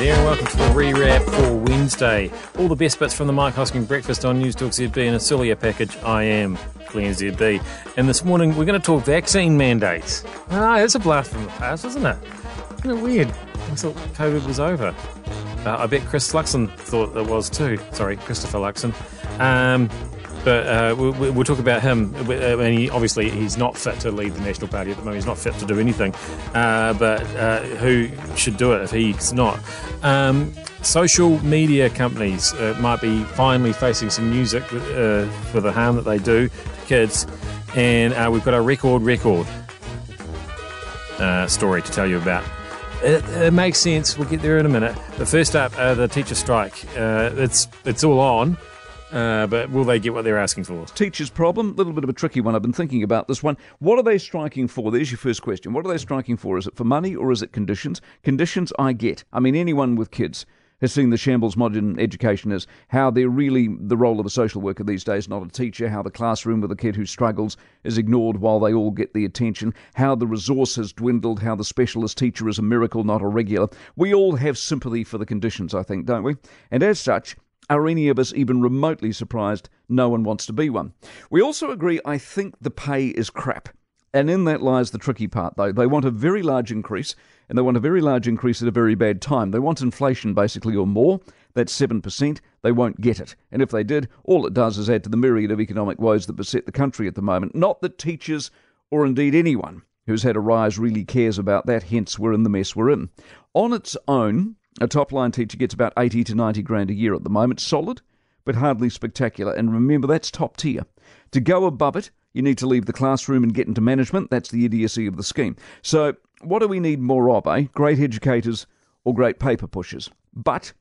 there, and welcome to the re-wrap for Wednesday. All the best bits from the Mike Hosking Breakfast on News Talk ZB in a sillier package. I am Glenn ZB, and this morning we're going to talk vaccine mandates. It's a blast from the past, isn't it? Isn't it weird? I thought COVID was over. I bet Chris Luxon thought it was too. Sorry, Christopher Luxon. But we'll talk about him. And he's not fit to lead the National Party at the moment. He's not fit to do anything. But who should do it if he's not? Social media companies might be finally facing some music for the harm that they do to kids. And we've got a record story to tell you about. It makes sense. We'll get there in a minute. But first up, the teacher strike. It's all on. But will they get what they're asking for? Teachers' problem, a little bit of a tricky one. I've been thinking about this one. What are they striking for? There's your first question. What are they striking for? Is it for money or is it conditions? Conditions I get. I mean, anyone with kids has seen the shambles modern education is, how they're really the role of a social worker these days, not a teacher, how the classroom with a kid who struggles is ignored while they all get the attention, how the resource has dwindled, how the specialist teacher is a miracle, not a regular. We all have sympathy for the conditions, I think, don't we? And as such, are any of us even remotely surprised no one wants to be one? We also agree, I think the pay is crap. And in that lies the tricky part, though. They want a very large increase, and they want a very large increase at a very bad time. They want inflation, basically, or more. That's 7%. They won't get it. And if they did, all it does is add to the myriad of economic woes that beset the country at the moment. Not that teachers, or indeed anyone who's had a rise, really cares about that. Hence, we're in the mess we're in. On its own, a top-line teacher gets about 80 to 90 grand a year at the moment. Solid, but hardly spectacular. And remember, that's top tier. To go above it, you need to leave the classroom and get into management. That's the idiocy of the scheme. So what do we need more of, eh? Great educators or great paper pushers? But,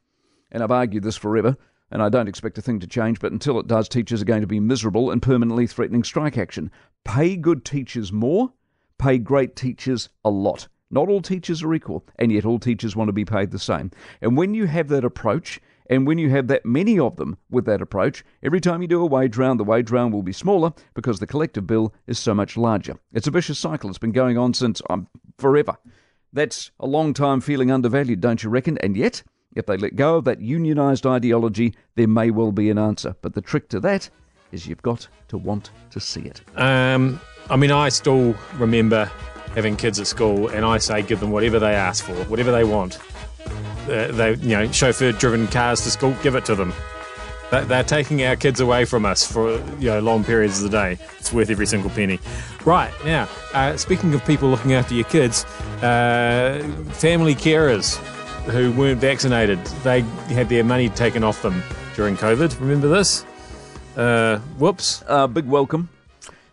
and I've argued this forever, and I don't expect a thing to change, but until it does, teachers are going to be miserable and permanently threatening strike action. Pay good teachers more, pay great teachers a lot. Not all teachers are equal, and yet all teachers want to be paid the same. And when you have that approach, and when you have that many of them with that approach, every time you do a wage round, the wage round will be smaller because the collective bill is so much larger. It's a vicious cycle. It's been going on since forever. That's a long time feeling undervalued, don't you reckon? And yet, if they let go of that unionised ideology, there may well be an answer. But the trick to that is you've got to want to see it. I still remember having kids at school, and I say give them whatever they ask for, whatever they want. They chauffeur-driven cars to school, give it to them. They're taking our kids away from us for long periods of the day. It's worth every single penny. Right, now, speaking of people looking after your kids, family carers who weren't vaccinated, they had their money taken off them during COVID. Remember this? Whoops. Big welcome.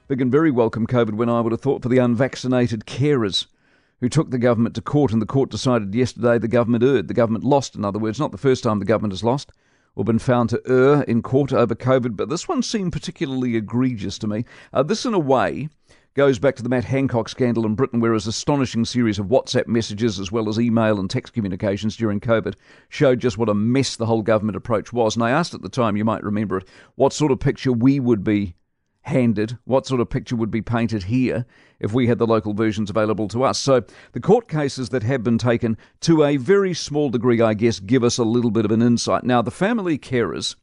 Big and very welcome COVID when I would have thought for the unvaccinated carers who took the government to court, and the court decided yesterday the government erred. The government lost, in other words, not the first time the government has lost or been found to err in court over COVID, but this one seemed particularly egregious to me. This, in a way, goes back to the Matt Hancock scandal in Britain, where his astonishing series of WhatsApp messages as well as email and text communications during COVID showed just what a mess the whole government approach was. And I asked at the time, you might remember it, what sort of picture we would be handed, what sort of picture would be painted here if we had the local versions available to us. So the court cases that have been taken, to a very small degree, I guess, give us a little bit of an insight. Now, the family carers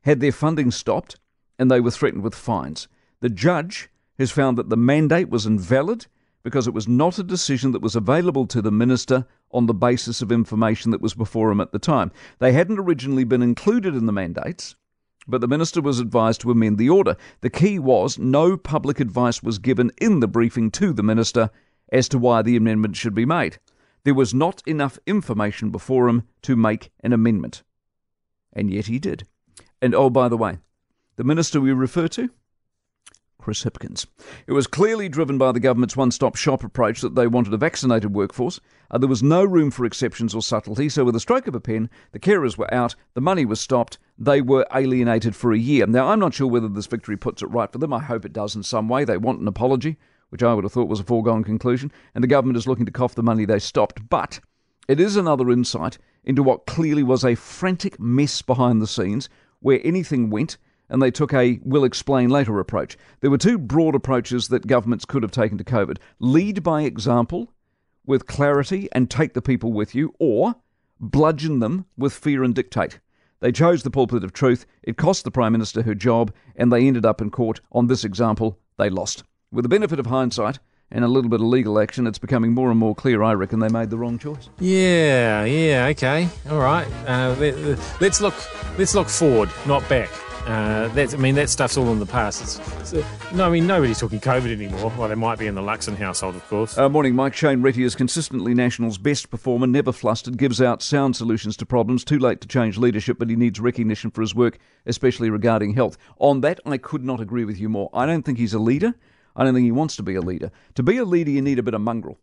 had their funding stopped and they were threatened with fines. The judge has found that the mandate was invalid because it was not a decision that was available to the minister on the basis of information that was before him at the time. They hadn't originally been included in the mandates, but the minister was advised to amend the order. The key was no public advice was given in the briefing to the minister as to why the amendment should be made. There was not enough information before him to make an amendment. And yet he did. And oh, by the way, the minister we refer to? Chris Hipkins. It was clearly driven by the government's one-stop-shop approach that they wanted a vaccinated workforce. There was no room for exceptions or subtlety, so with a stroke of a pen, the carers were out, the money was stopped, they were alienated for a year. Now, I'm not sure whether this victory puts it right for them. I hope it does in some way. They want an apology, which I would have thought was a foregone conclusion, and the government is looking to cough the money they stopped. But it is another insight into what clearly was a frantic mess behind the scenes, where anything went, and they took a we'll-explain-later approach. There were two broad approaches that governments could have taken to COVID. Lead by example with clarity and take the people with you, or bludgeon them with fear and dictate. They chose the pulpit of truth, it cost the Prime Minister her job, and they ended up in court. On this example, they lost. With the benefit of hindsight and a little bit of legal action, it's becoming more and more clear, I reckon, they made the wrong choice. Yeah, okay, all right. Let's look forward, not back. That stuff's all in the past. Nobody's talking COVID anymore. Well, they might be in the Luxon household, of course. Morning, Mike. Shane Reti is consistently National's best performer, never flustered, gives out sound solutions to problems. Too late to change leadership, but he needs recognition for his work, especially regarding health. On that, I could not agree with you more. I don't think he's a leader. I don't think he wants to be a leader. To be a leader, you need a bit of mongrel.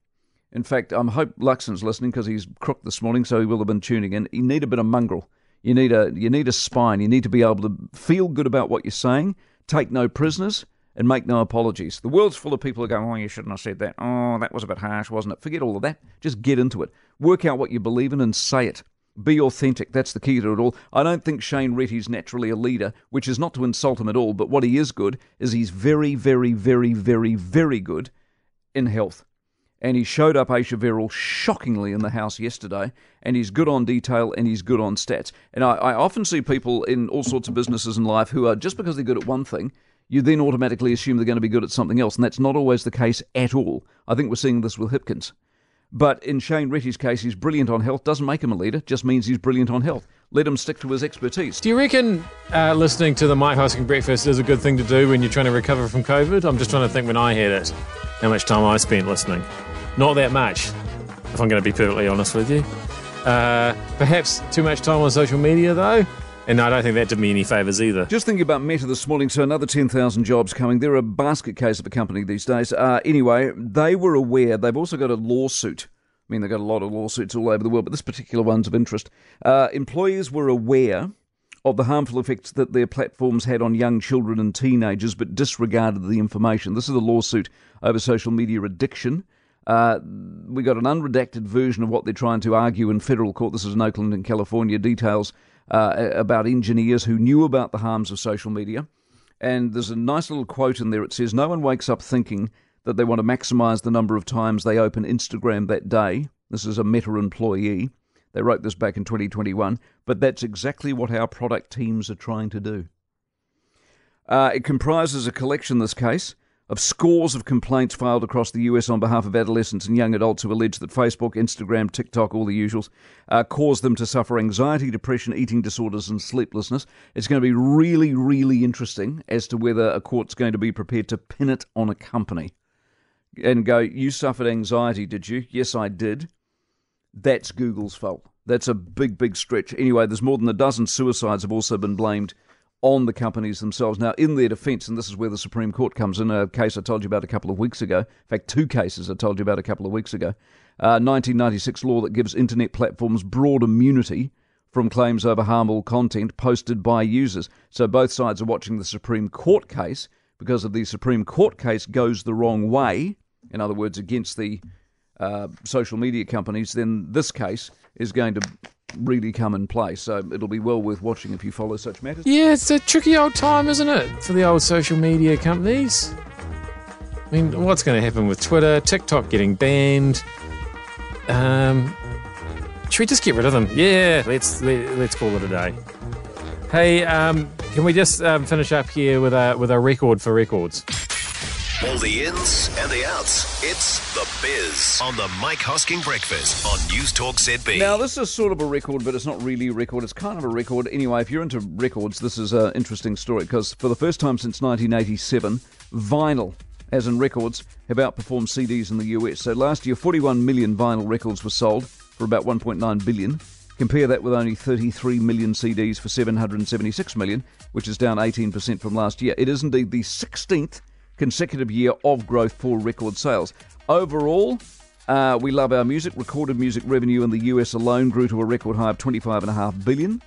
In fact, I hope Luxon's listening because he's crooked this morning, so he will have been tuning in. You need a bit of mongrel. You need a spine. You need to be able to feel good about what you're saying, take no prisoners, and make no apologies. The world's full of people who go, oh, you shouldn't have said that. Oh, that was a bit harsh, wasn't it? Forget all of that. Just get into it. Work out what you believe in and say it. Be authentic. That's the key to it all. I don't think Shane Reti's naturally a leader, which is not to insult him at all, but what he is good is he's very, very, very, very, very good in health. And he showed up, Aisha Verrill, shockingly in the House yesterday, and he's good on detail and he's good on stats. And I often see people in all sorts of businesses in life who are, just because they're good at one thing, you then automatically assume they're going to be good at something else, and that's not always the case at all. I think we're seeing this with Hipkins. But in Shane Reti's case, he's brilliant on health. Doesn't make him a leader, just means he's brilliant on health. Let him stick to his expertise. Do you reckon listening to the Mike Hosking Breakfast is a good thing to do when you're trying to recover from COVID? I'm just trying to think when I had it, how much time I spent listening. Not that much, if I'm going to be perfectly honest with you. Perhaps too much time on social media, though. And I don't think that did me any favours either. Just thinking about Meta this morning, so another 10,000 jobs coming. They're a basket case of a company these days. Anyway, they were aware. They've also got a lawsuit. I mean, they've got a lot of lawsuits all over the world, but this particular one's of interest. Employers were aware of the harmful effects that their platforms had on young children and teenagers, but disregarded the information. This is a lawsuit over social media addiction. We got an unredacted version of what they're trying to argue in federal court. This is in Oakland in California. Details about engineers who knew about the harms of social media. And there's a nice little quote in there. It says, no one wakes up thinking that they want to maximise the number of times they open Instagram that day. This is a Meta employee. They wrote this back in 2021. But that's exactly what our product teams are trying to do. It comprises a collection, this case, of scores of complaints filed across the US on behalf of adolescents and young adults who allege that Facebook, Instagram, TikTok, all the usuals, cause them to suffer anxiety, depression, eating disorders and sleeplessness. It's going to be really, really interesting as to whether a court's going to be prepared to pin it on a company and go, you suffered anxiety, did you? Yes, I did. That's Google's fault. That's a big, big stretch. Anyway, there's more than a dozen suicides have also been blamed on the companies themselves. Now, in their defence, and this is where the Supreme Court comes in, a case I told you about a couple of weeks ago, in fact, two cases I told you about a couple of weeks ago, 1996 law that gives internet platforms broad immunity from claims over harmful content posted by users. So both sides are watching the Supreme Court case, because if the Supreme Court case goes the wrong way, in other words, against the social media companies, then this case is going to really come in play. So it'll be well worth watching if you follow such matters. Yeah, it's a tricky old time, isn't it, for the old social media companies? I mean, what's going to happen with Twitter, TikTok getting banned? Should we just get rid of them? Yeah, let's call it a day. Hey, can we just finish up here with a record for records? All the ins and the outs. It's The Biz on the Mike Hosking Breakfast on News Talk ZB. Now, this is sort of a record, but it's not really a record. It's kind of a record. Anyway, if you're into records, this is an interesting story because for the first time since 1987, vinyl, as in records, have outperformed CDs in the US. So last year, 41 million vinyl records were sold for about 1.9 billion. Compare that with only 33 million CDs for 776 million, which is down 18% from last year. It is indeed the 16th consecutive year of growth for record sales. Overall, we love our music. Recorded music revenue in the US alone grew to a record high of $25.5 billion.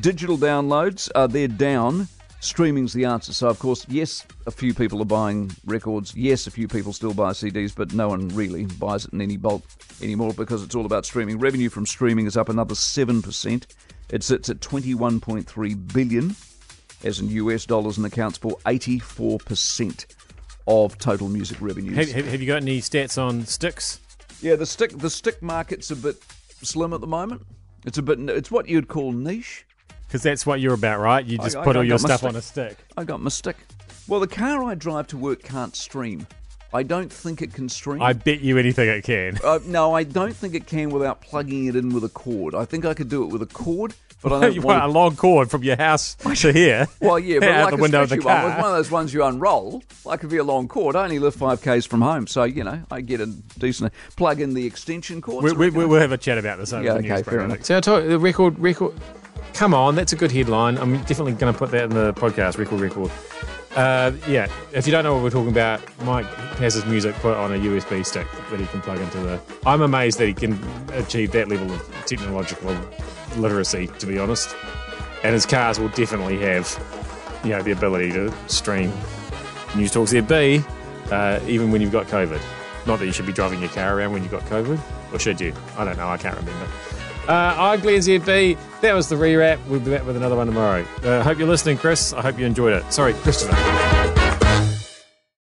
Digital downloads, they're down. Streaming's the answer. So, of course, yes, a few people are buying records. Yes, a few people still buy CDs, but no one really buys it in any bulk anymore because it's all about streaming. Revenue from streaming is up another 7%. It sits at $21.3 billion, as in US dollars, and accounts for 84%. Of total music revenues. Have you got any stats on sticks? Yeah, the stick market's a bit slim at the moment. It's a bit. It's what you'd call niche. Because that's what you're about, right? You just put all your stuff on a stick. I got my stick. Well, the car I drive to work can't stream. I don't think it can stream. I bet you anything it can. No, I don't think it can without plugging it in with a cord. I think I could do it with a cord, but I don't you want a long cord from your house to here. Well, yeah, but like the window of the car. One of those ones you unroll, like it'd be a long cord. I only live 5Ks from home, so, you know, I get a decent... Plug in the extension cord. We'll have a chat about this over the news break. So I talk, the record... Come on, that's a good headline. I'm definitely going to put that in the podcast, record. Yeah, if you don't know what we're talking about, Mike has his music put on a USB stick that he can plug into the... I'm amazed that he can achieve that level of technological literacy, to be honest. And his cars will definitely have, you know, the ability to stream News Talk ZB, even when you've got COVID. Not that you should be driving your car around when you've got COVID, or should you? I don't know, I can't remember. I'm Glenn ZB. That was the re-wrap. We'll be back with another one tomorrow. I hope you're listening, Chris. I hope you enjoyed it. Sorry, Christopher.